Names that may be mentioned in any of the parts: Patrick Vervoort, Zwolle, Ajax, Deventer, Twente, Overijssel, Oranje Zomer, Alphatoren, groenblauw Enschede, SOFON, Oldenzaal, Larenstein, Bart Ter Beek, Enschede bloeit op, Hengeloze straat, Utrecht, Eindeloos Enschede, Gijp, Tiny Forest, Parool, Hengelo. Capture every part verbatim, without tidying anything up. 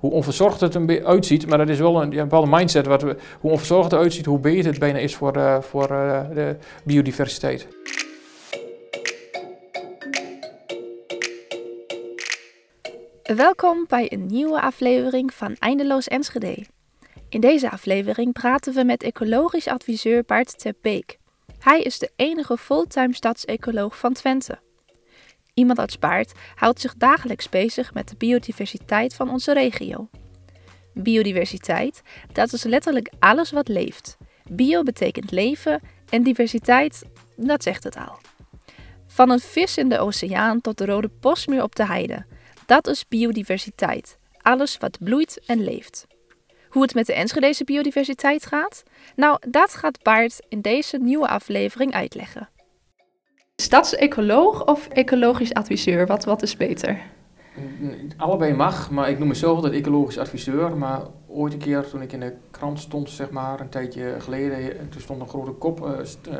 hoe onverzorgd het eruit ziet, maar dat is wel een, een bepaalde mindset. Wat we, hoe onverzorgd het eruit ziet, hoe beter het bijna is voor, uh, voor uh, de biodiversiteit. Welkom bij een nieuwe aflevering van Eindeloos Enschede. In deze aflevering praten we met ecologisch adviseur Bart Ter Beek. Hij is de enige fulltime stadsecoloog van Twente. Iemand als Bart houdt zich dagelijks bezig met de biodiversiteit van onze regio. Biodiversiteit, dat is letterlijk alles wat leeft. Bio betekent leven en diversiteit, dat zegt het al. Van een vis in de oceaan tot de rode bosmeer op de heide. Dat is biodiversiteit, alles wat bloeit en leeft. Hoe het met de Enschedese biodiversiteit gaat? Nou, dat gaat Bart in deze nieuwe aflevering uitleggen. Stadsecoloog of ecologisch adviseur? Wat, wat is beter? Allebei mag, maar ik noem mezelf altijd ecologisch adviseur. Maar ooit een keer toen ik in de krant stond, zeg maar, een tijdje geleden, toen stond een grote kop. Uh, st- uh,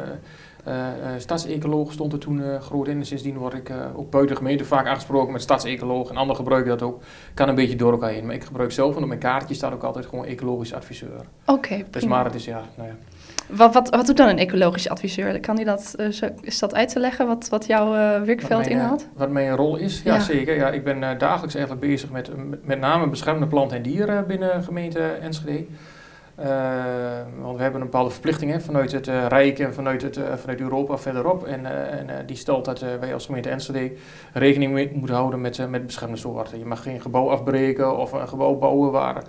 Uh, uh, stadsecoloog stond er toen uh, groot in en sindsdien word ik uh, ook buiten de gemeente vaak aangesproken met stadsecoloog en anderen gebruiken dat ook. Kan een beetje door elkaar heen, maar ik gebruik zelf en op mijn kaartje staat ook altijd gewoon ecologisch adviseur. Oké, okay, dus maar het is ja, nou ja. Wat, wat, wat doet dan een ecologisch adviseur? Kan die dat, uh, zo, is dat uit te leggen wat, wat jouw uh, werkveld inhoudt? Uh, wat mijn rol is? Ja, ja. zeker. Ja, ik ben uh, dagelijks eigenlijk bezig met met name beschermde planten en dieren binnen gemeente Enschede. Uh, want we hebben een bepaalde verplichting hè, vanuit het uh, Rijk en vanuit, het, uh, vanuit Europa verderop. En, uh, en uh, die stelt dat uh, wij als gemeente Enschede rekening mee moeten houden met, uh, met beschermde soorten. Je mag geen gebouw afbreken of een gebouw bouwen waar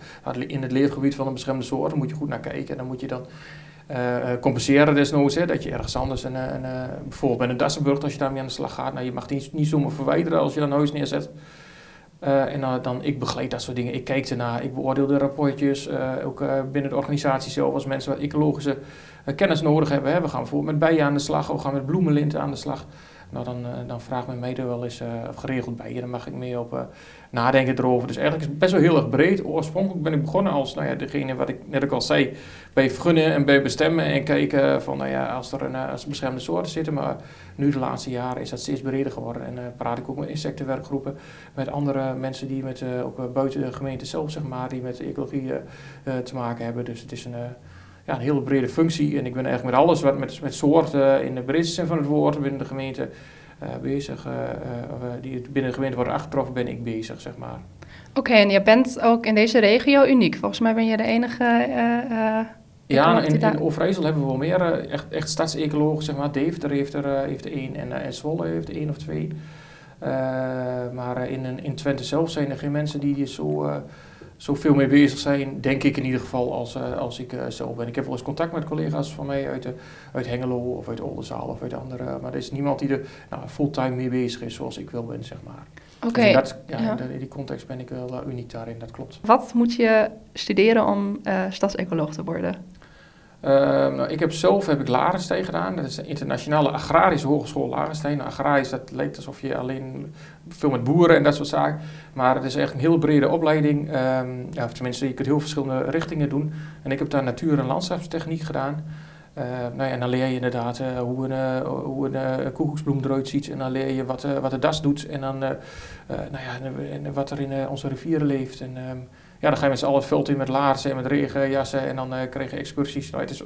in het leefgebied van een beschermde soort. Daar moet je goed naar kijken en dan moet je dan uh, compenseren desnoods. Hè, dat je ergens anders, een, een, een, bijvoorbeeld bij een Dassenburg als je daarmee aan de slag gaat. Nou, je mag die niet zomaar verwijderen als je dan een huis neerzet. Uh, en dan, dan, ik begeleid dat soort dingen, ik kijk ernaar, ik beoordeel de rapportjes, uh, ook uh, binnen de organisatie zelf als mensen wat ecologische uh, kennis nodig hebben. Hè. We gaan bijvoorbeeld met bijen aan de slag, of we gaan met bloemenlinten aan de slag. Nou, dan, uh, dan vraagt men mij er wel eens uh, geregeld bij, dan mag ik meer op uh, nadenken erover. Dus eigenlijk is het best wel heel erg breed. Oorspronkelijk ben ik begonnen als, nou ja, degene wat ik net ook al zei, bij vergunnen en bij bestemmen en kijken van, nou ja, als er een, als beschermde soorten zitten. Maar nu de laatste jaren is dat steeds breder geworden en uh, praat ik ook met insectenwerkgroepen, met andere mensen die met, uh, ook buiten de gemeente zelf, zeg maar, die met ecologie uh, uh, te maken hebben. Dus het is een... Uh, Ja, een hele brede functie en ik ben eigenlijk met alles wat met, met soorten in de breedste zin van het woord binnen de gemeente uh, bezig, uh, uh, die binnen de gemeente worden aangetroffen, ben ik bezig, zeg maar. Oké, okay, en je bent ook in deze regio uniek. Volgens mij ben je de enige... Uh, uh, ja, in, daar... in Overijssel hebben we wel meer, uh, echt, echt stadsecologen, zeg maar. Deventer heeft er, uh, heeft er één en, uh, en Zwolle heeft er één of twee. Uh, maar in, in Twente zelf zijn er geen mensen die je zo... Uh, Zo veel mee bezig zijn, denk ik in ieder geval, als, uh, als ik uh, zo ben. Ik heb wel eens contact met collega's van mij uit, uh, uit Hengelo of uit Oldenzaal of uit andere. Maar er is niemand die er nou, fulltime mee bezig is zoals ik wel ben, zeg maar. Oké. Okay. Dus in, ja, ja. in, in die context ben ik wel uh, uniek daarin, dat klopt. Wat moet je studeren om uh, stadsecoloog te worden? Uh, nou, ik heb zelf heb ik Larenstein gedaan. Dat is de internationale agrarische hogeschool Larenstein. Nou, agrarisch, dat lijkt alsof je alleen veel met boeren en dat soort zaken. Maar het is echt een heel brede opleiding. Um, ja, tenminste, je kunt heel verschillende richtingen doen. En ik heb daar natuur- en landschapstechniek gedaan. Uh, nou ja, en dan leer je inderdaad uh, hoe een, uh, hoe een uh, koekoeksbloem eruit ziet. En dan leer je wat, uh, wat de das doet. En dan uh, uh, nou ja, en wat er in uh, onze rivieren leeft. En, um, Ja, dan ga je met z'n allen het veld in met laarzen en met regenjassen en dan uh, kregen excursies. Nou, het is...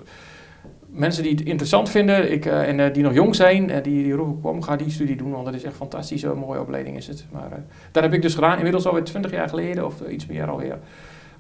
Mensen die het interessant vinden ik, uh, en uh, die nog jong zijn, uh, die, die roepen kom, ga die studie doen, want dat is echt fantastisch, zo'n mooie opleiding is het. Maar uh, dat heb ik dus gedaan, inmiddels alweer twintig jaar geleden of uh, iets meer alweer.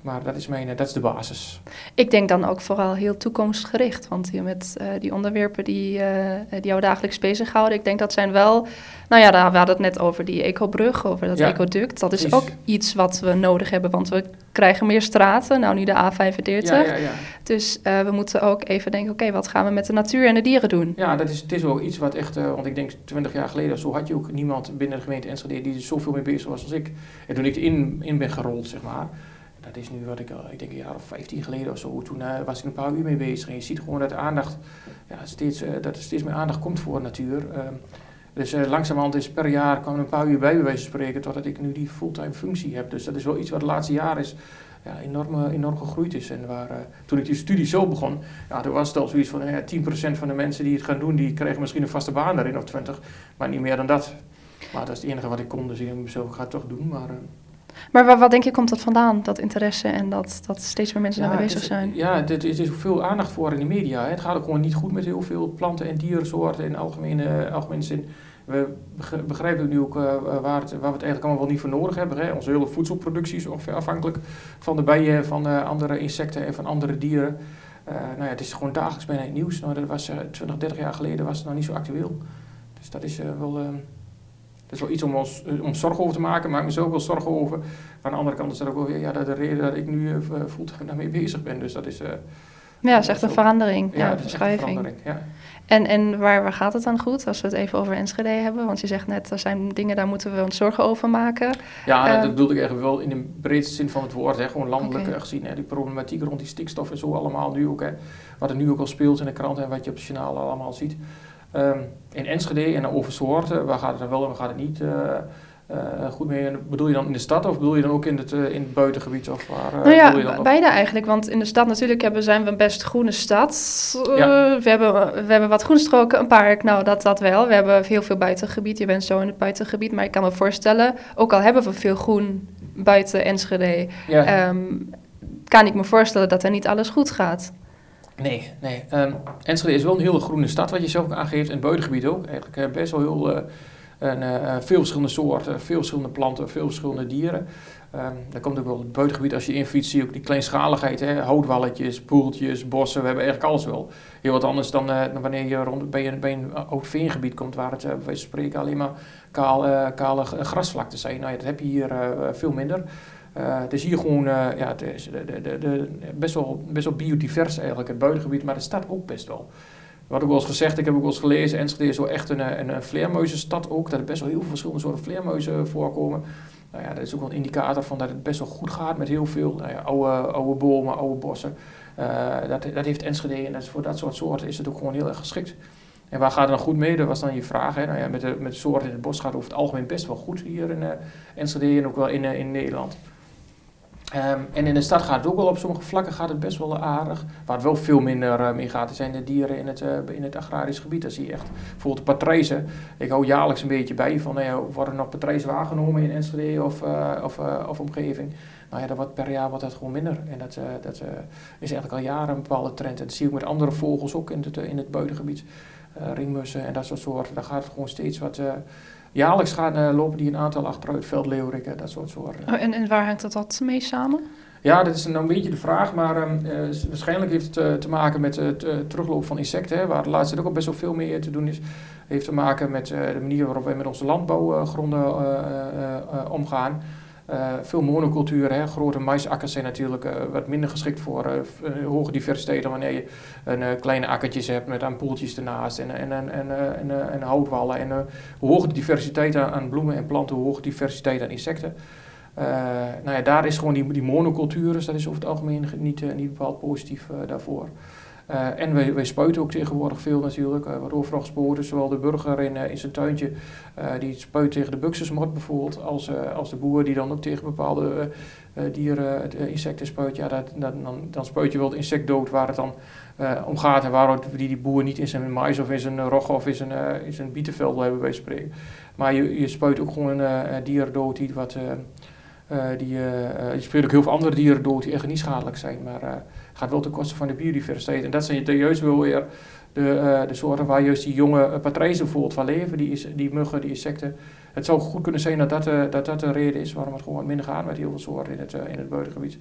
Maar dat is, mijn, uh, dat is de basis. Ik denk dan ook vooral heel toekomstgericht, want hier met uh, die onderwerpen die, uh, die jou dagelijks bezighouden, ik denk dat zijn wel... Nou ja, daar, we hadden het net over die ecobrug, over dat ja, ecoduct. Dat is precies. Ook iets wat we nodig hebben, want we krijgen meer straten. Nou, nu de A vijfenveertig. Ja, ja, ja. Dus uh, we moeten ook even denken, oké, okay, wat gaan we met de natuur en de dieren doen? Ja, dat is, het is wel iets wat echt... Uh, want ik denk twintig jaar geleden, zo had je ook niemand binnen de gemeente Enschede die er zoveel mee bezig was als ik. En toen ik erin in ben gerold, zeg maar... Dat is nu wat ik, ik denk een jaar of vijftien geleden of zo, toen uh, was ik een paar uur mee bezig. En je ziet gewoon dat de aandacht, ja, steeds, uh, dat er steeds meer aandacht komt voor natuur. Uh, dus uh, langzamerhand is per jaar, kwam er een paar uur bij, bij wijze van spreken, totdat ik nu die fulltime functie heb. Dus dat is wel iets wat de laatste jaren is, ja, enorm, enorm gegroeid is. En waar, uh, toen ik die studie zo begon, ja, er was het al zoiets van uh, tien procent van de mensen die het gaan doen, die kregen misschien een vaste baan daarin of twintig, maar niet meer dan dat. Maar dat is het enige wat ik kon, dus ik heb mezelf, ik ga het toch doen, maar... Uh, Maar wat, wat denk je, komt dat vandaan, dat interesse en dat, dat steeds meer mensen ja, daarmee bezig is, zijn? Ja, er is veel aandacht voor in de media. Hè. Het gaat ook gewoon niet goed met heel veel planten en dierensoorten in algemene, algemene zin. We begrijpen nu ook uh, waar, het, waar we het eigenlijk allemaal wel niet voor nodig hebben. Hè. Onze hele voedselproductie is ongeveer afhankelijk van de bijen, van uh, andere insecten en van andere dieren. Uh, nou ja, het is gewoon dagelijks bijna het nieuws. Nou, dat was uh, twintig, dertig jaar geleden was het nog niet zo actueel. Dus dat is uh, wel... Uh, Dat is wel iets om ons om zorgen over te maken, maar ik maak me zo wel zorgen over. Maar aan de andere kant is dat ook wel weer ja, de reden dat ik nu uh, fulltime daarmee bezig ben. Dus dat is... Uh, ja, dat is echt een verandering. Ja, ja dat is echt een verandering. Ja. En, en waar, waar gaat het dan goed als we het even over Enschede hebben? Want je zegt net, er zijn dingen, daar moeten we ons zorgen over maken. Ja, uh, dat bedoel ik eigenlijk wel in de breedste zin van het woord. Hè. Gewoon landelijk okay. gezien, hè. Die problematiek rond die stikstof en zo allemaal nu ook. Hè. Wat er nu ook al speelt in de krant en wat je op het journaal allemaal ziet. Um, in Enschede en over soorten, waar gaat het dan wel en waar gaat het niet uh, uh, goed mee? Bedoel je dan in de stad of bedoel je dan ook in het, uh, in het buitengebied? Of waar, uh, nou ja, bedoel je dan beide op? Eigenlijk. Want in de stad natuurlijk hebben, zijn we een best groene stad. Uh, ja. we, hebben, we hebben wat groenstroken, een park, nou dat, dat wel. We hebben heel veel buitengebied, je bent zo in het buitengebied. Maar ik kan me voorstellen, ook al hebben we veel groen buiten Enschede... Ja. Um, kan ik me voorstellen dat er niet alles goed gaat. Nee, nee. Um, Enschede is wel een hele groene stad, wat je zelf aangeeft, en het buitengebied ook. Eigenlijk uh, best wel heel, uh, een, uh, veel verschillende soorten, veel verschillende planten, veel verschillende dieren. Um, daar komt ook wel het buitengebied, als je in fietst, zie je ook die kleinschaligheid, hè? Houtwalletjes, poeltjes, bossen, we hebben eigenlijk alles wel. Heel wat anders dan, uh, dan wanneer je rond, bij, een, bij een oud veengebied komt, waar het, uh, wij spreken alleen maar kaal, uh, kale grasvlakten zijn. Nou ja, dat heb je hier uh, veel minder. Uh, het is hier gewoon uh, ja, het is de, de, de, de, best, wel, best wel biodivers eigenlijk, het buitengebied, maar de stad ook best wel. Wat ook wel eens gezegd, ik heb ook wel eens gelezen, Enschede is wel echt een, een, een vleermuizenstad ook, dat er best wel heel veel verschillende soorten vleermuizen voorkomen. Nou ja, dat is ook wel een indicator van dat het best wel goed gaat met heel veel nou ja, oude, oude bomen, oude bossen. Uh, dat, dat heeft Enschede en dat is voor dat soort soorten is het ook gewoon heel erg geschikt. En waar gaat het dan goed mee? Dat was dan je vraag. Hè? Nou ja, met, de, met de soorten in het bos gaat het over het algemeen best wel goed hier in uh, Enschede en ook wel in, uh, in Nederland. Um, en in de stad gaat het ook wel op sommige vlakken gaat het best wel aardig. Waar het wel veel minder uh, mee gaat, zijn de dieren in het, uh, in het agrarisch gebied. Daar zie je echt bijvoorbeeld de patrijzen. Ik hou jaarlijks een beetje bij van nou ja, worden nog patrijzen waargenomen in Enschede of, uh, of, uh, of omgeving. Nou ja, dat wordt per jaar wordt dat gewoon minder. En dat, uh, dat uh, is eigenlijk al jaren een bepaalde trend. En dat zie ik met andere vogels ook in het, uh, in het buitengebied. Uh, ringmussen en dat soort soorten. Daar gaat het gewoon steeds wat... Uh, Jaarlijks gaan uh, lopen die een aantal achteruit, veldleeuwerikken, dat soort soorten. Oh, en, en waar hangt dat, dat mee samen? Ja, dat is een, een beetje de vraag, maar um, uh, waarschijnlijk heeft het uh, te maken met het uh, terugloop van insecten, hè, waar de laatste tijd ook al best wel veel meer te doen is. Heeft te maken met uh, de manier waarop wij met onze landbouwgronden omgaan. Uh, uh, uh, Uh, veel monoculturen, hè. Grote maisakkers zijn natuurlijk uh, wat minder geschikt voor uh, hoge diversiteit dan wanneer je een, uh, kleine akkertjes hebt met aan poeltjes ernaast en, en, en, en, uh, en, uh, en houtwallen. En, uh, hoe hoger de diversiteit aan, aan bloemen en planten, hoe hoger de diversiteit aan insecten. Uh, nou ja, daar is gewoon die, die monoculturen, dus dat is over het algemeen niet, uh, niet bepaald positief uh, daarvoor. Uh, en wij, wij spuiten ook tegenwoordig veel natuurlijk, uh, waardoor vrachtsporen, zowel de burger in, uh, in zijn tuintje, uh, die spuit tegen de buxusmot bijvoorbeeld, als, uh, als de boer die dan ook tegen bepaalde uh, dieren, uh, insecten spuit. Ja, dat, dat, dan, dan spuit je wel het insect dood waar het dan uh, om gaat en waarom die, die boer niet in zijn mais of in zijn rogge of in zijn, uh, in zijn bietenveld wil hebben bij spreken. Maar je, je spuit ook gewoon uh, dieren dood die wat... Uh, Uh, die, uh, je spreekt ook heel veel andere dieren dood die echt niet schadelijk zijn, maar uh, gaat wel ten koste van de biodiversiteit. En dat zijn juist wel weer de, uh, de soorten waar juist die jonge uh, patrijzen bijvoorbeeld van leven, die, is, die muggen, die insecten. Het zou goed kunnen zijn dat dat, uh, dat dat een reden is waarom het gewoon wat minder gaat met heel veel soorten in het, uh, in het buitengebied.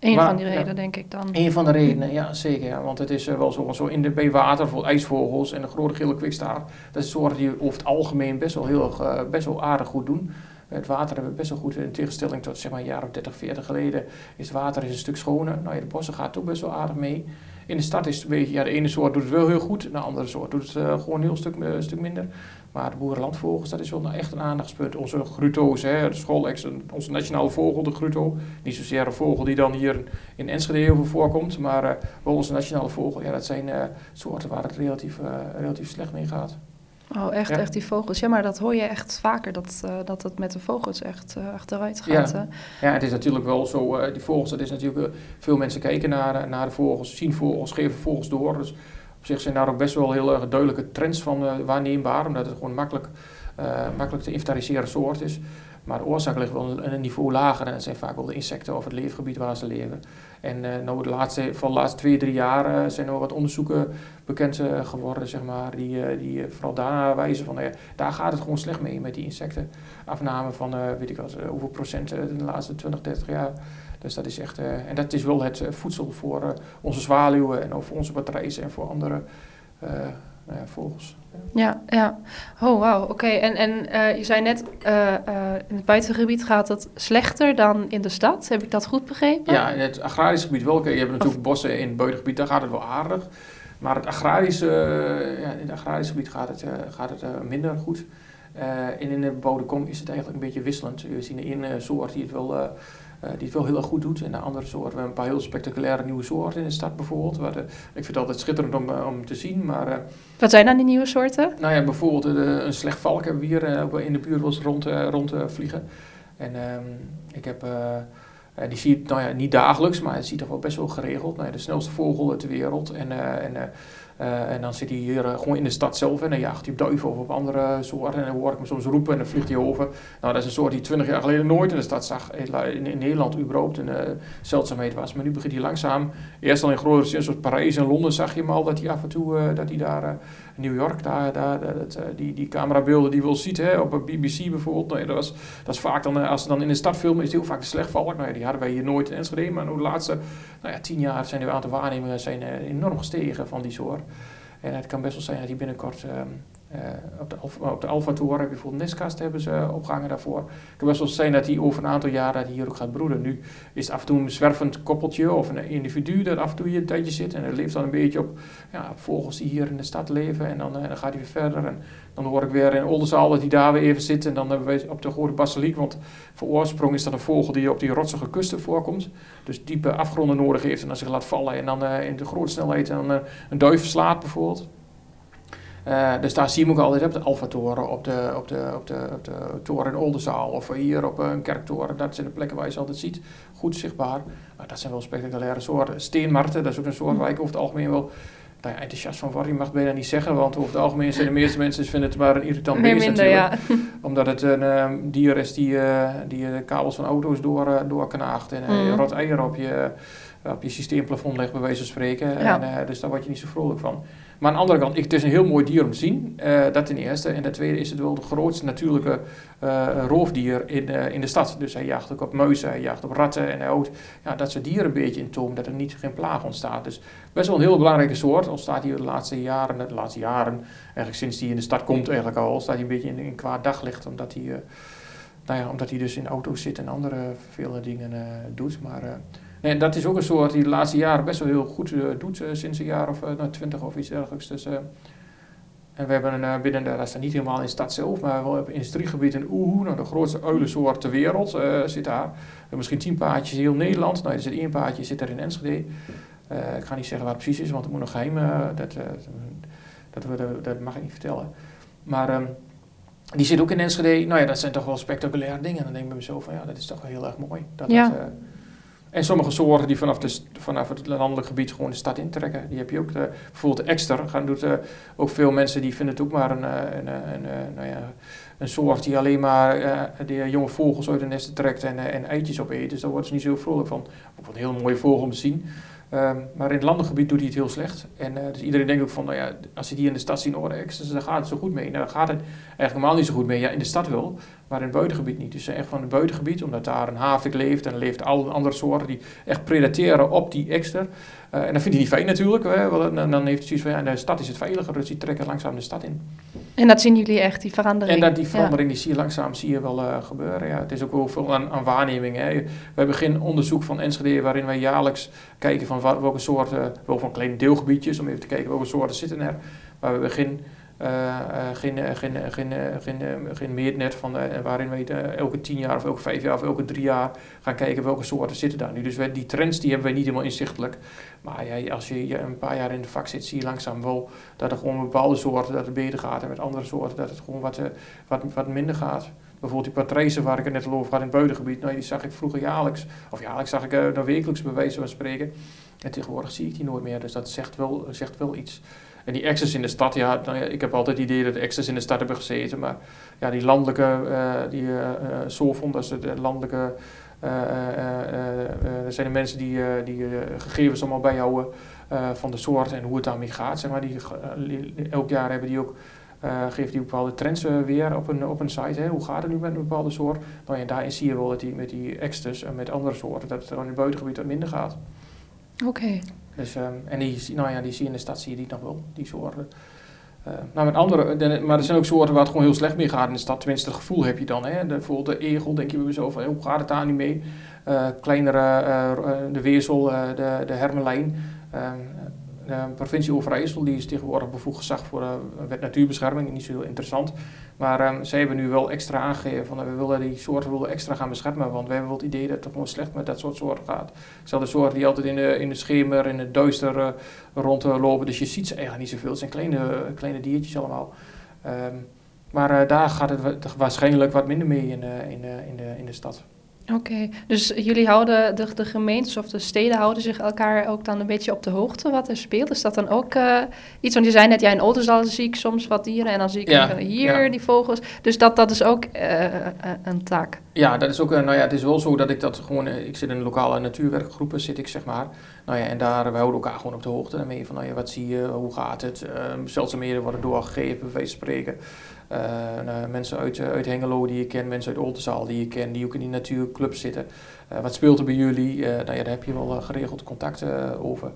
Eén maar, van die redenen, ja, denk ik dan. Eén van de redenen, ja, zeker. Ja. Want het is uh, wel zo, zo in de, bij water, voor ijsvogels en de grote gele kwikstaart. Dat zijn soorten die over het algemeen best wel, heel, uh, best wel aardig goed doen. Het water hebben we best wel goed, in tegenstelling tot zeg maar een jaar of dertig, veertig geleden, is het water is een stuk schoner. Nou ja, de bossen gaat toch best wel aardig mee. In de stad is het een beetje, ja, de ene soort doet het wel heel goed, de andere soort doet het uh, gewoon een heel stuk, uh, stuk minder. Maar de boerenlandvogels, dat is wel nou echt een aandachtspunt. Onze gruto's, hè, de schooleks, onze nationale vogel, de gruto. Niet zozeer een vogel die dan hier in Enschede heel veel voorkomt, maar uh, wel onze nationale vogel. Ja, dat zijn uh, soorten waar het relatief, uh, relatief slecht mee gaat. Oh, echt, ja. echt die vogels. Ja, maar dat hoor je echt vaker, dat uh, dat het met de vogels echt uh, achteruit gaat. Ja. ja, het is natuurlijk wel zo, uh, die vogels, dat is natuurlijk, uh, veel mensen kijken naar, uh, naar de vogels, zien vogels, geven vogels door. Dus op zich zijn daar ook best wel heel erg uh, duidelijke trends van uh, waarneembaar, omdat het gewoon makkelijk, uh, makkelijk te inventariseren soort is. Maar de oorzaak ligt wel een niveau lager en dat zijn vaak wel de insecten of het leefgebied waar ze leven. En uh, nou, de laatste, van de laatste twee, drie jaar uh, zijn er wel wat onderzoeken bekend uh, geworden, zeg maar, die, uh, die vooral daarna wijzen van, uh, daar gaat het gewoon slecht mee met die insectenafname van, uh, weet ik wel, hoeveel procent uh, in de laatste twintig, dertig jaar. Dus dat is echt, uh, en dat is wel het voedsel voor uh, onze zwaluwen en voor onze patrijzen en voor andere uh, uh, vogels. Ja, ja. Oh, wauw. Oké, okay. en, en uh, je zei net, uh, uh, in het buitengebied gaat het slechter dan in de stad. Heb ik dat goed begrepen? Ja, in het agrarische gebied wel. Je hebt natuurlijk of... bossen in het buitengebied, daar gaat het wel aardig. Maar het agrarische, uh, ja, in het agrarische gebied gaat het, uh, gaat het uh, minder goed. Uh, en in de bodemkom is het eigenlijk een beetje wisselend. We zien de ene soort die het wel... Uh, Uh, die het wel heel erg goed doet. En de andere soort, we hebben een paar heel spectaculaire nieuwe soorten in de stad bijvoorbeeld. Waar de, ik vind het altijd schitterend om, uh, om te zien. Maar, uh, Wat zijn dan die nieuwe soorten? Nou ja, bijvoorbeeld uh, de, een slechtvalk hebben we hier uh, in de buurt wel eens rond, uh, rond uh, vliegen. En um, ik heb, uh, uh, die zie je nou ja, niet dagelijks, maar je ziet toch wel best wel geregeld. Nou ja, de snelste vogel ter wereld. En, uh, en, uh, uh, en dan zit hij hier uh, gewoon in de stad zelf en dan jaagt hij op duiven of op andere soorten. En dan hoor ik hem soms roepen en dan vliegt hij over. Nou, dat is een soort die twintig jaar geleden nooit in de stad zag, in, in Nederland überhaupt een uh, zeldzaamheid was. Maar nu begint hij langzaam, eerst al in grotere steden zoals Parijs en Londen zag je hem al, dat hij af en toe, uh, dat hij daar, uh, New York, daar, daar, dat, uh, die, die camerabeelden die je wel ziet, hè, op B B C bijvoorbeeld. Nou, ja, dat, was, dat is vaak dan, uh, als ze dan in de stad filmen, is het heel vaak de slechtvalk. Nou ja, die hadden wij hier nooit in Enschede, maar in de laatste nou ja, tien jaar zijn de aantal waarnemingen zijn, uh, enorm gestegen van die soort. En het kan best wel zijn dat die binnenkort uh, uh, op de, op de Alphatoren, bijvoorbeeld nestkast hebben ze opgehangen daarvoor. Het kan best wel zijn dat die over een aantal jaren die hier ook gaat broeden. Nu is het af en toe een zwervend koppeltje of een individu dat af en toe hier een tijdje zit. En dat leeft dan een beetje op, ja, op vogels die hier in de stad leven. En dan, uh, dan gaat hij weer verder. En dan hoor ik weer in Oldenzaal dat hij daar weer even zit. En dan hebben we op de Goede Basiliek, want voor oorsprong is dat een vogel die op die rotsige kusten voorkomt. Dus diepe afgronden nodig heeft en dan zich laat vallen. En dan uh, in de grote snelheid en dan, uh, een duif slaat bijvoorbeeld. Uh, dus daar zie je hem ook altijd op de Alphatoren, op de, op, de, op, de, op de toren in Oldenzaal of hier op een kerktoren. Dat zijn de plekken waar je ze altijd ziet, goed zichtbaar. Maar dat zijn wel spectaculaire soorten. Steenmarten, dat is ook een soort waar ik over het algemeen wel nou ja, enthousiast van word. Je mag het bijna niet zeggen, want over het algemeen zijn de meeste mensen vinden het maar een irritant beest natuurlijk. Ja. Omdat het een uh, dier is die, uh, die de kabels van auto's door, uh, doorknaagt en uh, mm. rot eieren op je, op je systeemplafond legt bij wijze van spreken. Ja. En, uh, dus daar word je niet zo vrolijk van. Maar aan de andere kant, het is een heel mooi dier om te zien, uh, dat ten eerste. En ten tweede is het wel de grootste natuurlijke uh, roofdier in, uh, in de stad. Dus hij jaagt ook op muizen, hij jaagt op ratten en hij houdt ja, dat soort dieren een beetje in toom, dat er niet geen plaag ontstaat. Dus best wel een heel belangrijke soort, ontstaat hier de laatste jaren, de laatste jaren, eigenlijk sinds hij in de stad komt eigenlijk al, staat hij een beetje in, in kwaad daglicht, omdat hij, uh, nou ja, omdat hij dus in auto's zit en andere vele dingen uh, doet, maar... Uh, En dat is ook een soort die de laatste jaren best wel heel goed uh, doet, uh, sinds een jaar of uh, twintig of iets dergelijks. Dus, uh, en we hebben uh, binnen, de, dat staat niet helemaal in de stad zelf, maar wel op het industriegebied in Oehoe, nou, de grootste uilensoort ter wereld, uh, zit daar. Uh, misschien tien paadjes in heel Nederland, nou, er zit één paadje zit er in Enschede. Uh, ik ga niet zeggen waar het precies is, want het moet nog geheim, uh, dat, uh, dat, we, dat, dat mag ik niet vertellen. Maar... Um, Die zit ook in Enschede. Nou ja, dat zijn toch wel spectaculaire dingen. En dan denk ik bij mezelf van ja, dat is toch wel heel erg mooi. Dat ja. dat, uh, en sommige soorten die vanaf, de, vanaf het landelijk gebied gewoon de stad intrekken. Die heb je ook. De, bijvoorbeeld de ekster. Gaan doet uh, ook veel mensen die vinden het ook maar een, een, een, een, nou ja, een soort die alleen maar uh, de jonge vogels uit de nesten trekt en, uh, en eitjes opeet. Dus daar worden ze niet zo vrolijk van. Ook een heel mooie vogel om te zien. Um, maar in het landengebied doet hij het heel slecht. En uh, dus iedereen denkt ook van, nou ja, als ze die in de stad zien, oh, dus daar gaat het zo goed mee. Nou, daar gaat het eigenlijk helemaal niet zo goed mee. Ja, in de stad wel, maar in het buitengebied niet. Dus ze zijn echt van het buitengebied, omdat daar een havik leeft en er leeft al andere soorten die echt predateren op die ekster. Uh, en dat vindt hij niet fijn natuurlijk. Hè? Want, en dan heeft hij zoiets van, ja, in de stad is het veiliger, dus die trekken langzaam de stad in. En dat zien jullie echt, die verandering? En dat die verandering, ja. die zie je langzaam zie je wel uh, gebeuren. Ja. Het is ook wel veel aan, aan waarneming. Hè. We hebben geen onderzoek van Enschede waarin wij jaarlijks kijken van wa- welke soorten, wel van kleine deelgebiedjes, om even te kijken welke soorten zitten er. Maar we hebben geen, uh, uh, geen, uh, geen, uh, geen, uh, geen, uh, geen meetnet van, uh, waarin we uh, elke tien jaar of elke vijf jaar of elke drie jaar gaan kijken welke soorten zitten daar nu. Dus wij, die trends die hebben wij niet helemaal inzichtelijk. Maar ja, als je een paar jaar in het vak zit, zie je langzaam wel dat er gewoon met bepaalde soorten dat het beter gaat. En met andere soorten dat het gewoon wat, wat, wat minder gaat. Bijvoorbeeld die patrijzen waar ik het net al over had in het buitengebied. Nou, die zag ik vroeger jaarlijks. Of jaarlijks zag ik uh, dan wekelijks bij wijze van spreken. En tegenwoordig zie ik die nooit meer. Dus dat zegt wel, zegt wel iets. En die access in de stad, ja, nou ja, ik heb altijd het idee dat de access in de stad hebben gezeten. Maar ja, die landelijke, uh, die uh, SOFON, dat is de landelijke... Uh, uh, uh, uh, dat zijn de mensen die, uh, die uh, gegevens allemaal bijhouden uh, van de soort en hoe het daarmee gaat. Zeg maar. Die, uh, elk jaar hebben die ook, uh, geven die bepaalde trends uh, weer op een, op een site. Hè. Hoe gaat het nu met een bepaalde soort? Nou ja, daarin zie je wel dat die met die extras en met andere soorten, dat het in het buitengebied wat minder gaat. Oké. Okay. Dus, um, en die, nou ja, die zie je in de stad, zie je die nog wel, die soorten. Uh, nou, met andere, maar er zijn ook soorten waar het gewoon heel slecht mee gaat in de stad. Tenminste, het gevoel heb je dan. Hè? De, bijvoorbeeld de egel, denk je bij mezelf van, hoe gaat het daar nu mee? Uh, kleinere, uh, de wezel, uh, de, de hermelijn. Uh, de provincie Overijssel, die is tegenwoordig bevoegd gezag voor uh, wet natuurbescherming. Niet zo heel interessant. Maar uh, zij hebben nu wel extra aangegeven van, uh, we willen die soorten willen extra gaan beschermen. Want wij hebben wel het idee dat het gewoon slecht met dat soort soorten gaat. Zelfs de soorten die altijd in de, in de schemer, in het duister uh, rondlopen. Dus je ziet ze eigenlijk niet zoveel. Het zijn kleine, uh, kleine diertjes allemaal. Um, maar uh, daar gaat het waarschijnlijk wat minder mee in, uh, in, uh, in, de, in de stad. Oké, okay. Dus jullie houden, de, de gemeentes of de steden houden zich elkaar ook dan een beetje op de hoogte wat er speelt. Is dat dan ook uh, iets, want je zei net, ja, in Oldenzaal zie ik soms wat dieren en dan zie ik ja, hier ja. die vogels. Dus dat, dat is ook uh, uh, een taak. Ja, dat is ook, uh, nou ja, het is wel zo dat ik dat gewoon, uh, ik zit in een lokale natuurwerkgroepen, zit ik zeg maar. Nou ja, en daar, wij houden elkaar gewoon op de hoogte daarmee van, nou ja, wat zie je, hoe gaat het? Uh, zeldzaamheden worden doorgegeven, bij wijze van spreken. Uh, uh, mensen uit, uh, uit Hengelo die je kent, mensen uit Oldenzaal die je kent, die ook in die natuurclub zitten. Uh, wat speelt er bij jullie? Uh, nou ja, daar heb je wel uh, geregeld contact uh, over.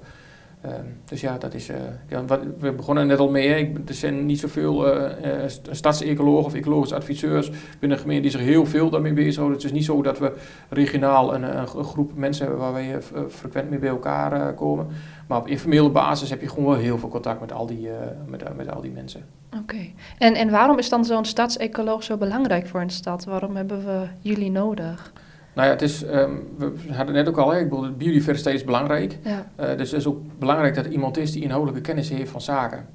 Uh, dus ja, dat is... Uh, ja, wat, we begonnen net al mee, hè. Ik, er zijn niet zoveel uh, uh, stadsecologen of ecologische adviseurs binnen de gemeente die zich heel veel daarmee bezighouden. Het is niet zo dat we regionaal een, een groep mensen hebben waar wij uh, frequent mee bij elkaar uh, komen. Maar op informele basis heb je gewoon wel heel veel contact met al die, uh, met, uh, met al die mensen. Oké. Okay. En, en waarom is dan zo'n stadsecoloog zo belangrijk voor een stad? Waarom hebben we jullie nodig? Nou ja, het is, um, we hadden net ook al, hè, ik bedoel, biodiversiteit is belangrijk. Ja. Uh, dus het is ook belangrijk dat er iemand is die inhoudelijke kennis heeft van zaken.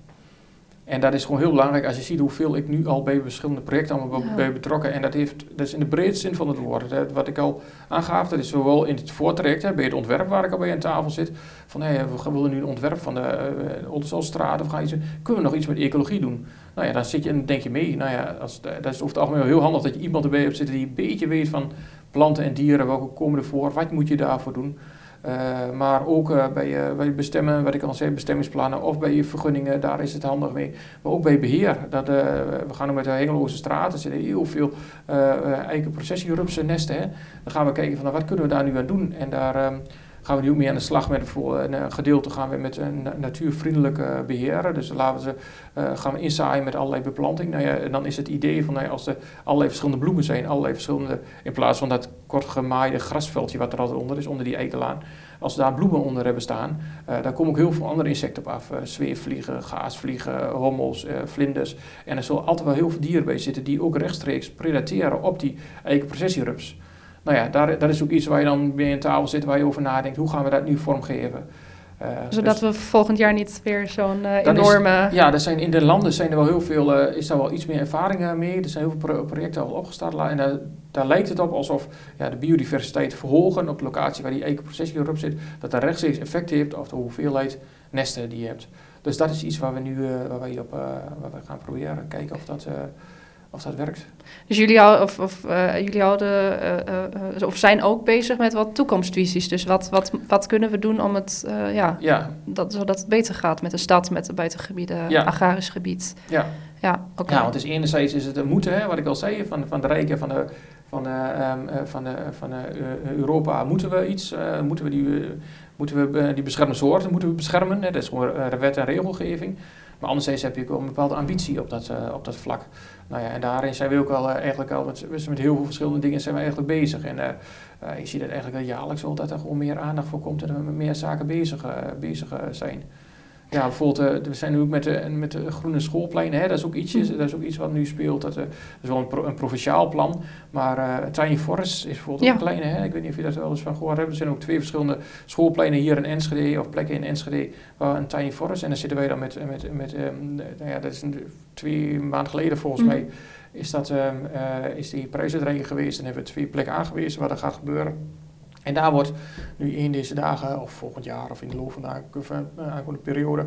En dat is gewoon heel belangrijk als je ziet hoeveel ik nu al bij verschillende projecten allemaal ja. bij betrokken. En dat, heeft, dat is in de breedste zin van het woord. Dat, wat ik al aangaf, dat is zowel in het voortraject, hè, bij het ontwerp waar ik al bij aan tafel zit. Van hey, we willen nu een ontwerp van de uh, Oldenzaal straat of gaan iets, kunnen we nog iets met ecologie doen? Nou ja, dan zit je en denk je mee. Nou ja, als, dat is over het algemeen heel handig dat je iemand erbij hebt zitten die een beetje weet van planten en dieren, welke komen er voor, wat moet je daarvoor doen? Uh, maar ook uh, bij, uh, bij bestemmen, wat ik al zei, bestemmingsplannen of bij vergunningen, daar is het handig mee. Maar ook bij beheer. Dat, uh, we gaan nu met de Hengeloze straat, er zitten heel veel uh, eikenprocessierupsen nesten. Hè. Dan gaan we kijken van nou, wat kunnen we daar nu aan doen. En daar um, gaan we nu ook mee aan de slag met een uh, gedeelte gaan we met een natuurvriendelijke beheren. Dus laten we ze, uh, gaan we inzaaien met allerlei beplanting. Nou ja, en dan is het idee van nou ja, als er allerlei verschillende bloemen zijn, allerlei verschillende, in plaats van dat kort gemaaide grasveldje wat er altijd onder is, onder die eikenlaan. Als daar bloemen onder hebben staan, uh, daar komen ook heel veel andere insecten op af. Uh, zweefvliegen, gaasvliegen, hommels, uh, vlinders. En er zullen altijd wel heel veel dieren bij zitten die ook rechtstreeks predateren op die eikenprocessierups. Nou ja, daar, dat is ook iets waar je dan bij een tafel zit, waar je over nadenkt, hoe gaan we dat nu vormgeven? Uh, Zodat dus, we volgend jaar niet weer zo'n uh, enorme... Is, ja, er zijn, in de landen zijn er wel heel veel, uh, is daar wel iets meer ervaring uh, mee. Er zijn heel veel pro- projecten al opgestart. En daar, daar lijkt het op alsof ja, de biodiversiteit verhogen op de locatie waar die eikenprocessie op zit, dat dat rechtstreeks effect heeft op de hoeveelheid nesten die je hebt. Dus dat is iets waar we nu uh, waar wij op, uh, waar wij gaan proberen, kijken of dat... Uh, Of dat werkt. Dus jullie, houden, of, of, uh, jullie houden, uh, uh, of zijn ook bezig met wat toekomstvisies. Dus wat, wat, wat kunnen we doen om het, uh, ja, ja. Dat, zodat het beter gaat met de stad, met de buitengebieden, ja. agrarisch gebied. Ja, ja, okay. Ja, want dus enerzijds is het een moeten, hè, wat ik al zei, van, van de rijken, van de... Van, uh, van, uh, van uh, Europa moeten we iets, uh, moeten we die, uh, moeten we die beschermde soorten moeten we beschermen. Hè? Dat is gewoon uh, wet en regelgeving. Maar anderzijds heb je ook wel een bepaalde ambitie op dat, uh, op dat vlak. Nou ja, en daarin zijn we ook al uh, eigenlijk al met, met heel veel verschillende dingen zijn we eigenlijk bezig. En uh, uh, je ziet het eigenlijk dat jaarlijks wel dat er gewoon meer aandacht voor komt en dat we met meer zaken bezig, uh, bezig uh, zijn. Ja, bijvoorbeeld, uh, we zijn nu ook met de, met de groene schoolpleinen, hè, dat, is ook iets, dat is ook iets wat nu speelt. Dat, uh, dat is wel een, pro, een provinciaal plan, maar uh, Tiny Forest is bijvoorbeeld ja. ook een kleine. Hè, ik weet niet of je dat wel eens van gehoord hebt. Er zijn ook twee verschillende schoolpleinen hier in Enschede, of plekken in Enschede, waar een Tiny Forest. En dan zitten wij dan met, met, met um, nou ja, dat is een, twee maanden geleden volgens mm. mij, is, dat, um, uh, is die prijsuitreiking geweest. En hebben we twee plekken aangewezen waar dat gaat gebeuren. En daar wordt nu in deze dagen, of volgend jaar, of in de loop van de aankomende periode,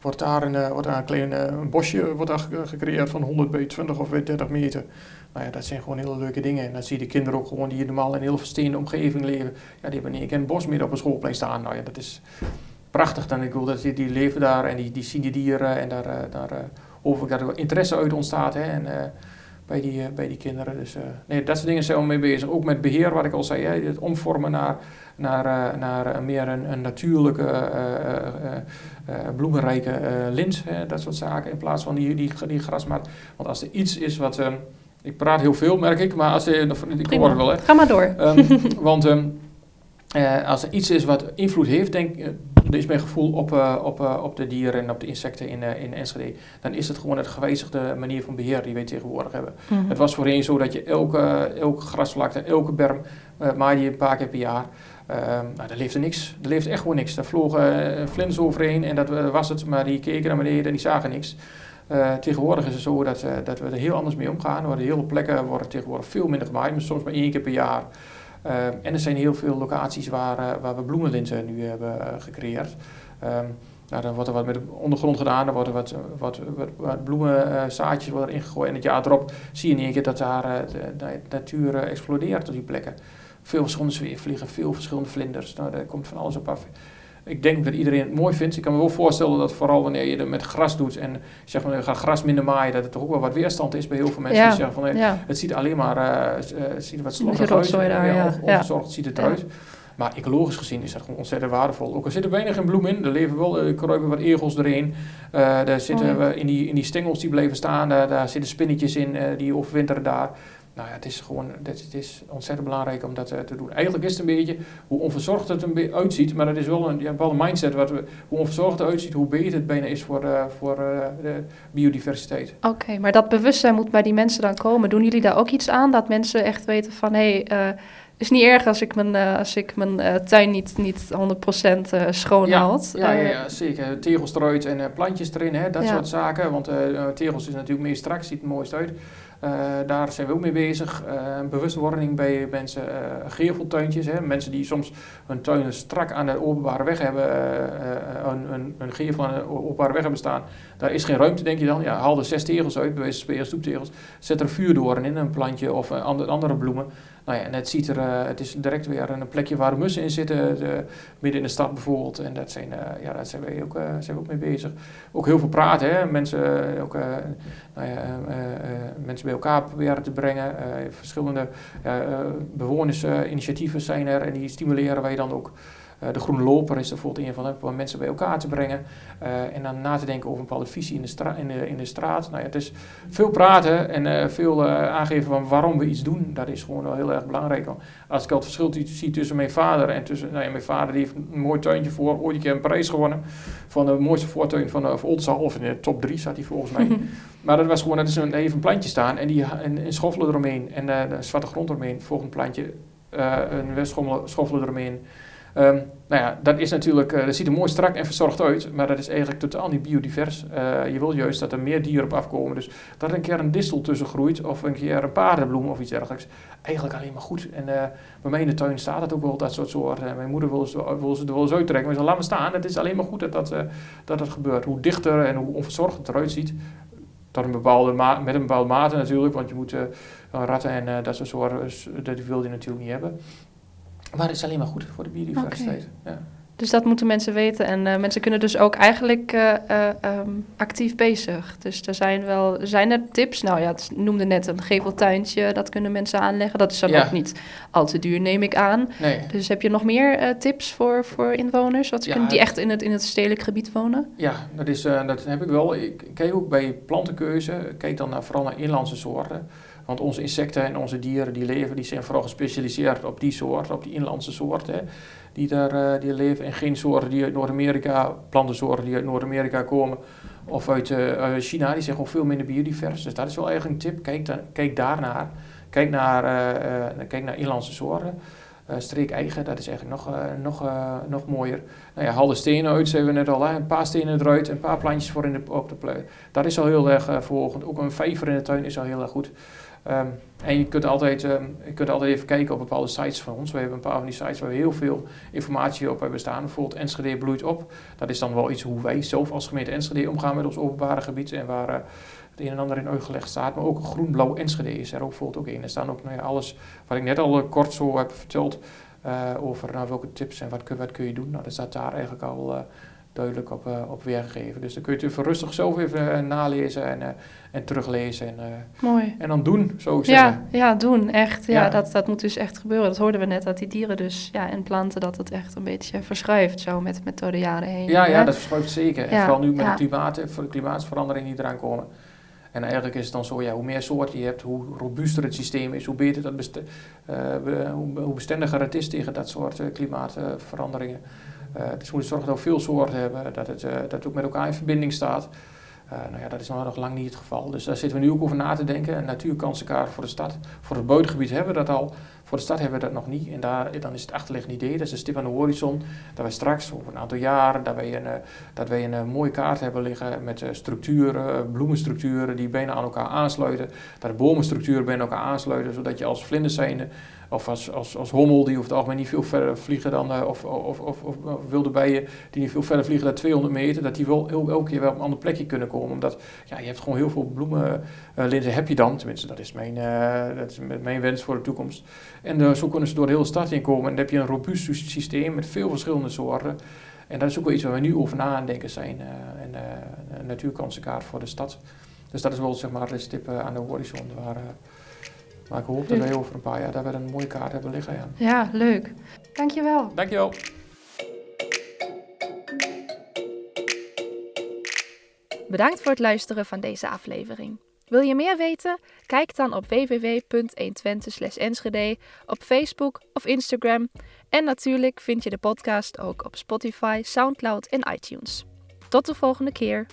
wordt daar een, wordt daar een klein een bosje wordt daar gecreëerd van honderd bij twintig of bij dertig meter. Nou ja, dat zijn gewoon hele leuke dingen. En dat zie je de kinderen ook gewoon die hier normaal in een heel versteende omgeving leven. Ja, die hebben een, een bos midden op een schoolplein staan. Nou ja, dat is prachtig. Dan, ik wil dat die, die leven daar en die, die zien die dieren en daar, daar hoop ik dat er interesse uit ontstaat. Hè, en, uh, Bij die, uh, bij die kinderen. Dus, uh, nee, dat soort dingen zijn we mee bezig. Ook met beheer, wat ik al zei. Hè, het omvormen naar, naar, uh, naar uh, meer een, een natuurlijke, uh, uh, uh, bloemenrijke uh, lint. Hè, dat soort zaken. In plaats van die, die, die grasmaat. Want als er iets is wat... Um, ik praat heel veel, merk ik. Maar als er... Ik hoor het wel, hè. Ga maar door. Um, want um, uh, als er iets is wat invloed heeft, denk ik... Uh, is mijn gevoel op, uh, op, uh, op de dieren en op de insecten in, uh, in Enschede, dan is het gewoon het gewijzigde manier van beheer die wij tegenwoordig hebben. Mm-hmm. Het was voorheen zo dat je elke, uh, elke grasvlakte, elke berm, uh, maar je een paar keer per jaar, uh, nou, daar leefde niks. Er leefde echt gewoon niks. Daar vlogen uh, vlinders overheen en dat uh, was het, maar die keken naar beneden en die zagen niks. Uh, tegenwoordig is het zo dat, uh, dat we er heel anders mee omgaan. De hele plekken worden tegenwoordig veel minder gemaaid, maar soms maar één keer per jaar. Uh, en er zijn heel veel locaties waar, uh, waar we bloemenlinten nu hebben uh, gecreëerd. Um, nou, dan wordt er wat met de ondergrond gedaan, dan worden wat, wat, wat, wat bloemenzaadjes uh, worden ingegooid. En het jaar erop zie je in één keer dat daar uh, de, de natuur uh, explodeert op die plekken. Veel verschillende zweefvliegen, veel verschillende vlinders, nou, daar komt van alles op af. Ik denk dat iedereen het mooi vindt. Ik kan me wel voorstellen dat vooral wanneer je het met gras doet en zeg maar, je gaat gras minder maaien, dat het toch ook wel wat weerstand is bij heel veel mensen. Ja, die zeggen van, hey, ja. Het ziet alleen maar uh, het ziet wat slordig uit, daar, en, ja, ja. Ongezorgd ziet het ja. uit. Maar ecologisch gezien is dat gewoon ontzettend waardevol. Ook er zitten weinig in bloem in. Er leven wel uh, kruipen wat egels erin. Uh, daar zitten oh. in, die, in die stengels die blijven staan, daar, daar zitten spinnetjes in, uh, die overwinteren daar. Nou ja, het is gewoon, het is ontzettend belangrijk om dat uh, te doen. Eigenlijk is het een beetje hoe onverzorgd het een be- uitziet, maar dat is wel een, ja, een bepaalde mindset. Wat we, hoe onverzorgd het uitziet, hoe beter het bijna is voor, uh, voor uh, de biodiversiteit. Oké, okay, maar dat bewustzijn moet bij die mensen dan komen. Doen jullie daar ook iets aan? Dat mensen echt weten van, hé, hey, uh, is niet erg als ik mijn, uh, als ik mijn uh, tuin niet, niet honderd procent uh, schoon haalt. Ja, ja, ja, ja, zeker. Tegels eruit en uh, plantjes erin, hè, dat ja. soort zaken. Want uh, tegels is natuurlijk meer strak, ziet het mooist uit. Uh, daar zijn we ook mee bezig. Uh, bewustwording bij mensen, uh, geveltuintjes. Hè. Mensen die soms hun tuinen strak aan de openbare weg hebben, uh, een, een, een gevel aan de openbare weg hebben staan. Daar is geen ruimte, denk je dan. Ja, haal er zes tegels uit, bij wijze van spelen stoeptegels. Zet er vuurdoorn in, een plantje of uh, andere, andere bloemen. Nou ja, en het, ziet er, uh, het is direct weer een plekje waar mussen in zitten, de, midden in de stad bijvoorbeeld. En daar zijn, uh, ja, dat zijn, wij ook, uh, zijn we ook mee bezig. Ook heel veel praten, hè. Mensen, uh, ook, uh, nou ja, uh, uh, mensen bij elkaar proberen te brengen. Uh, verschillende uh, bewonersinitiatieven uh, zijn er en die stimuleren wij dan ook. Uh, de Groene Loper is er bijvoorbeeld een van, hè, om mensen bij elkaar te brengen. Uh, en dan na te denken over een bepaalde visie in de, stra- in de, in de straat. Nou ja, het is veel praten en uh, veel uh, aangeven van waarom we iets doen. Dat is gewoon wel heel erg belangrijk. Want als ik al het verschil t- zie tussen mijn vader en tussen... Nou ja, mijn vader die heeft een mooi tuintje voor. Ooit een keer een prijs gewonnen van de mooiste voortuin van uh, Oldsal. Of in de top drie zat hij volgens mij. Mm-hmm. Maar dat was gewoon, dat is een, even een plantje staan en die en, en schoffelen eromheen. En uh, de zwarte grond eromheen, volgend plantje. Uh, een schoffelen eromheen. Um, nou ja, dat is natuurlijk, uh, dat ziet er mooi strak en verzorgd uit, maar dat is eigenlijk totaal niet biodivers. Uh, je wil juist dat er meer dieren op afkomen, dus dat er een keer een distel tussen groeit of een keer een paardenbloem of iets dergelijks. Eigenlijk alleen maar goed. En uh, bij mij in de tuin staat dat ook wel, dat soort soorten. Uh, mijn moeder wil ze er wel eens uittrekken, maar ze laat me staan. Het is alleen maar goed dat dat, uh, dat, dat gebeurt. Hoe dichter en hoe onverzorgd het eruit ziet, tot een bepaalde ma- met een bepaalde mate natuurlijk, want je moet uh, ratten en uh, dat soort soorten, dat wil je natuurlijk niet hebben. Maar het is alleen maar goed voor de biodiversiteit. Okay. Ja. Dus dat moeten mensen weten. En uh, mensen kunnen dus ook eigenlijk uh, uh, um, actief bezig. Dus er zijn wel zijn er tips. Nou ja, het noemde net een geveltuintje. Dat kunnen mensen aanleggen. Dat is dan ja. ook niet al te duur, neem ik aan. Nee. Dus heb je nog meer uh, tips voor, voor inwoners? Wat ja, kunnen, die echt in het, in het stedelijk gebied wonen? Ja, dat, is, uh, dat heb ik wel. Ik kijk ook bij plantenkeuze. Ik kijk dan naar, vooral naar inlandse soorten. Want onze insecten en onze dieren die leven, die zijn vooral gespecialiseerd op die soort, op die inlandse soorten hè, die daar uh, die leven. En geen soorten die uit Noord-Amerika, plantensoorten die uit Noord-Amerika komen of uit uh, China, die zijn gewoon veel minder biodivers. Dus dat is wel eigenlijk een tip. Kijk, dan, kijk daarnaar. Kijk naar, uh, uh, kijk naar inlandse soorten. Uh, streek-eigen, dat is eigenlijk nog, uh, nog, uh, nog mooier. Nou ja, haal de stenen uit, zeiden we net al. Hè? Een paar stenen eruit, een paar plantjes voor in de, op de plek. Dat is al heel erg uh, vervolgend. Ook een vijver in de tuin is al heel erg goed. Um, en je kunt, altijd, um, je kunt altijd even kijken op bepaalde sites van ons. We hebben een paar van die sites waar we heel veel informatie op hebben staan. Bijvoorbeeld Enschede bloeit op. Dat is dan wel iets hoe wij zelf als gemeente Enschede omgaan met ons openbare gebied. En waar uh, het een en ander in oog gelegd staat. Maar ook groenblauw Enschede is er ook bijvoorbeeld ook in. Er staan ook nou ja, alles wat ik net al kort zo heb verteld. Uh, over nou, welke tips en wat kun, wat kun je doen. Nou, dat staat daar eigenlijk al uh, duidelijk op, uh, op weergegeven. Dus dan kun je het even rustig zelf even uh, nalezen en, uh, en teruglezen. En, uh, Mooi. En dan doen, zou ik zeggen. Ja, ja doen, echt. Ja, ja. Dat, dat moet dus echt gebeuren. Dat hoorden we net, dat die dieren dus ja, en planten, dat het echt een beetje verschuift zo met, met door de jaren heen. Ja, ja dat verschuift zeker. Ja, en vooral nu met ja. de, klimaat, de klimaatsverandering die eraan komen. En eigenlijk is het dan zo, ja, hoe meer soorten je hebt, hoe robuuster het systeem is, hoe beter dat best- uh, hoe bestendiger het is tegen dat soort uh, klimaatveranderingen. Uh, dus we moeten zorgen dat we veel soorten hebben, dat het, uh, dat het ook met elkaar in verbinding staat. Uh, nou ja, dat is nog lang niet het geval. Dus daar zitten we nu ook over na te denken. Een natuurkansenkaart voor de stad. Voor het buitengebied hebben we dat al. Voor de stad hebben we dat nog niet. En daar, dan is het achterliggende idee, dat is een stip aan de horizon. Dat wij straks over een aantal jaren dat wij een, dat wij een mooie kaart hebben liggen met structuren, bloemenstructuren die bijna aan elkaar aansluiten. Dat de bomenstructuren bijna aan elkaar aansluiten, zodat je als vlinders zijnde, of als, als, als hommel die over het algemeen niet veel verder vliegen dan, of, of, of, of wilde bijen die niet veel verder vliegen dan tweehonderd meter, dat die wel elke keer wel op een ander plekje kunnen komen. Omdat ja, je hebt gewoon heel veel bloemenlinten, heb je dan, tenminste dat is mijn, uh, dat is mijn wens voor de toekomst. En uh, zo kunnen ze door de hele stad heen komen. En dan heb je een robuust systeem met veel verschillende soorten. En dat is ook wel iets waar we nu over na aan het denken zijn. Uh, en, uh, een natuurkansenkaart voor de stad. Dus dat is wel zeg maar de stip uh, aan de horizon. Waar, uh, waar ik hoop leuk. dat wij over een paar jaar daar weer een mooie kaart hebben liggen. Ja, ja leuk. Dankjewel. Dankjewel. Bedankt voor het luisteren van deze aflevering. Wil je meer weten? Kijk dan op w w w punt honderdtwintig slash enschede, op Facebook of Instagram. En natuurlijk vind je de podcast ook op Spotify, SoundCloud en iTunes. Tot de volgende keer!